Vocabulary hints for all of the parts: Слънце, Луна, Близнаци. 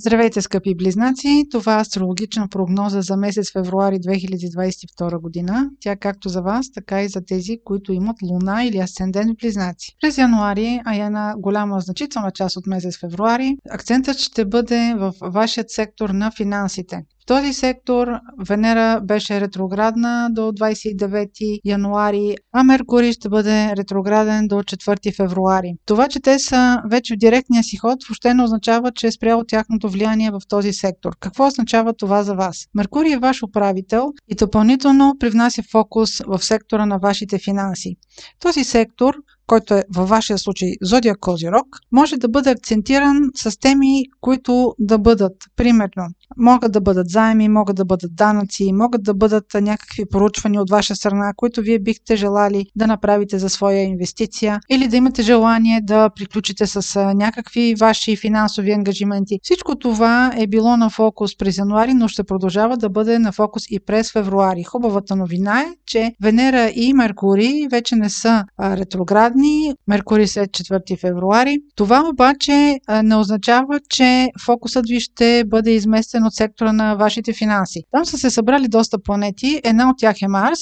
Здравейте, скъпи близнаци! Това е астрологична прогноза за месец февруари 2022 година. Тя както за вас, така и за тези, които имат луна или асцендент близнаци. През януари, а е една голяма значителна част от месец февруари, акцентът ще бъде в вашият сектор на финансите. В този сектор Венера беше ретроградна до 29 януари, а Меркурий ще бъде ретрограден до 4 февруари. Това, че те са вече в директния си ход, въобще не означава, че е спряло тяхното влияние в този сектор. Какво означава това за вас? Меркурий е ваш управител и допълнително привнася фокус в сектора на вашите финанси. Този сектор, който е във вашия случай зодия Козирог, може да бъде акцентиран с теми, които да бъдат, примерно, могат да бъдат заеми, могат да бъдат данъци, могат да бъдат някакви поручвания от ваша страна, които вие бихте желали да направите за своя инвестиция или да имате желание да приключите с някакви ваши финансови ангажименти. Всичко това е било на фокус през януари, но ще продължава да бъде на фокус и през февруари. Хубавата новина е, че Венера и Меркурий вече не са ретроградни, Меркурий след 4 февруари. Това обаче не означава, че фокусът ви ще бъде изместен от сектора на вашите финанси. Там са се събрали доста планети. Една от тях е Марс.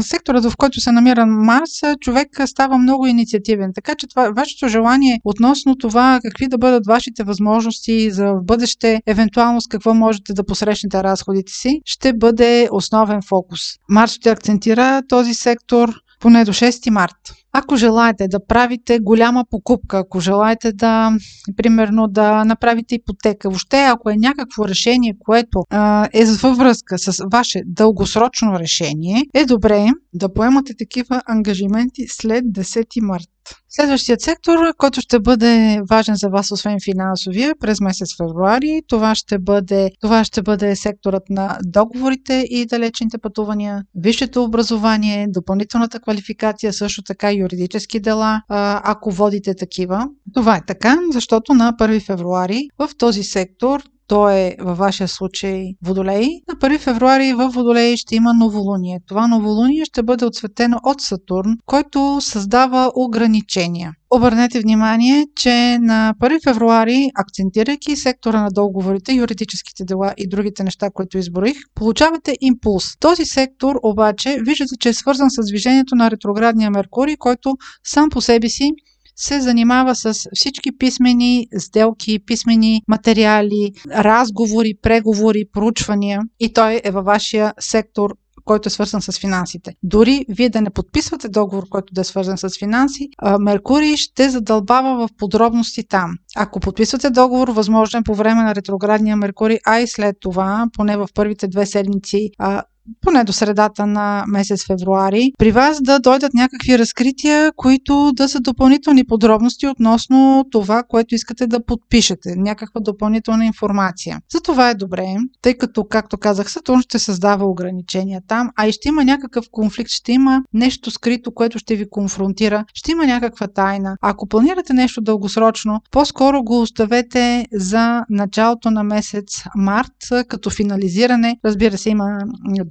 Секторът, в който се намира Марс, човек става много инициативен. Така че това, вашето желание относно това какви да бъдат вашите възможности за в бъдеще, евентуално с какво можете да посрещнете разходите си, ще бъде основен фокус. Марс ще акцентира този сектор поне до 6 март. Ако желаете да правите голяма покупка, ако желаете да, примерно, да направите ипотека, въобще ако е някакво решение, което е във връзка с ваше дългосрочно решение, е добре да поемате такива ангажименти след 10 март. Следващият сектор, който ще бъде важен за вас, освен финансовия, през месец февруари, това ще бъде секторът на договорите и далечните пътувания, висшето образование, допълнителната квалификация, също така юридически дела, ако водите такива. Това е така, защото на 1 февруари в този сектор, той е във вашия случай Водолей. На 1 февруари в Водолей ще има новолуние. Това новолуние ще бъде отсветено от Сатурн, който създава ограничения. Обърнете внимание, че на 1 февруари, акцентирайки сектора на договорите, юридическите дела и другите неща, които изброих, получавате импулс. Този сектор обаче виждате, че е свързан с движението на ретроградния Меркурий, който сам по себе си се занимава с всички писмени сделки, писмени материали, разговори, преговори, проучвания и той е във вашия сектор, който е свързан с финансите. Дори вие да не подписвате договор, който да е свързан с финанси, Меркурий ще задълбава в подробности там. Ако подписвате договор, възможно е по време на ретроградния Меркурий, а и след това, поне в първите 2 седмици, поне до средата на месец февруари, при вас да дойдат някакви разкрития, които да са допълнителни подробности относно това, което искате да подпишете, някаква допълнителна информация. За това е добре, тъй като, както казах, Сатурн ще създава ограничения там, а и ще има някакъв конфликт, ще има нещо скрито, което ще ви конфронтира, ще има някаква тайна. Ако планирате нещо дългосрочно, по-скоро го оставете за началото на месец март, като финализиране. Разбира се, има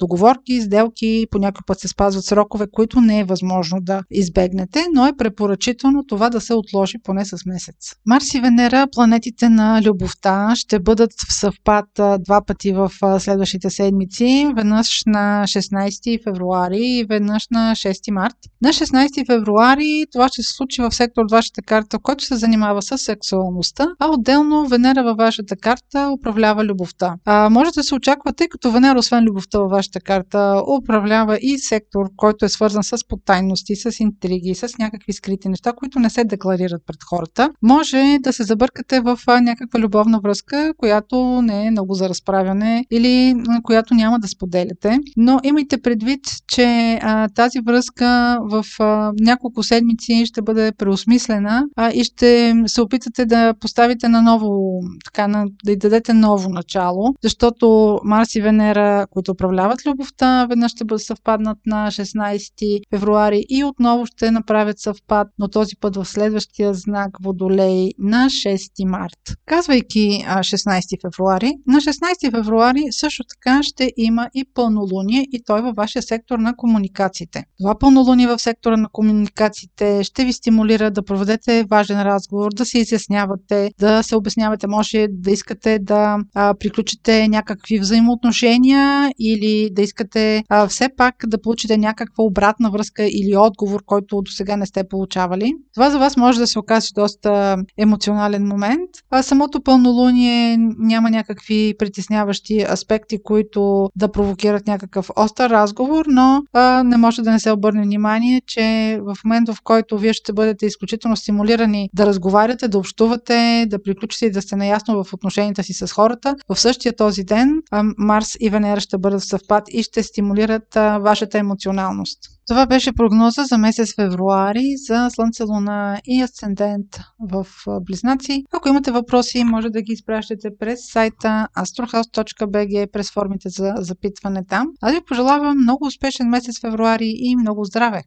договорки, сделки, по някой път се спазват срокове, които не е възможно да избегнете, но е препоръчително това да се отложи поне с месец. Марс и Венера, планетите на любовта, ще бъдат в съвпад 2 пъти в следващите седмици, веднъж на 16 февруари и веднъж на 6 март. На 16 февруари това ще се случи в сектор от вашата карта, който се занимава с сексуалността, а отделно Венера във вашата карта управлява любовта. Можете да се очаквате, като Венера, освен любовта във вашата карта, управлява и сектор, който е свързан с потайности, с интриги, с някакви скрити неща, които не се декларират пред хората. Може да се забъркате в някаква любовна връзка, която не е много за разправяне или която няма да споделяте. Но имайте предвид, че тази връзка в няколко седмици ще бъде преосмислена и ще се опитате да поставите наново, да й дадете ново начало, защото Марс и Венера, които управляват любовта, веднъж ще бъде съвпаднат на 16 февруари и отново ще направят съвпад, но този път в следващия знак Водолей на 6 март. Казвайки 16 февруари, на 16 февруари също така ще има и пълнолуние и той във вашия сектор на комуникациите. Това пълнолуние в сектора на комуникациите ще ви стимулира да проведете важен разговор, да се изяснявате, да се обяснявате, може да искате да приключите някакви взаимоотношения или да искате все пак да получите някаква обратна връзка или отговор, който до сега не сте получавали. Това за вас може да се окаже доста емоционален момент. Самото пълнолуние няма някакви притесняващи аспекти, които да провокират някакъв остър разговор, но не може да не се обърне внимание, че в момента, в който вие ще бъдете изключително стимулирани да разговаряте, да общувате, да приключите и да сте наясно в отношенията си с хората, в същия този ден Марс и Венера ще бъдат в съвпад и ще стимулират вашата емоционалност. Това беше прогноза за месец февруари за Слънце, Луна и Асцендент в Близнаци. Ако имате въпроси, може да ги изпращате през сайта astrohouse.bg през формите за запитване там. Аз ви пожелавам много успешен месец февруари и много здраве!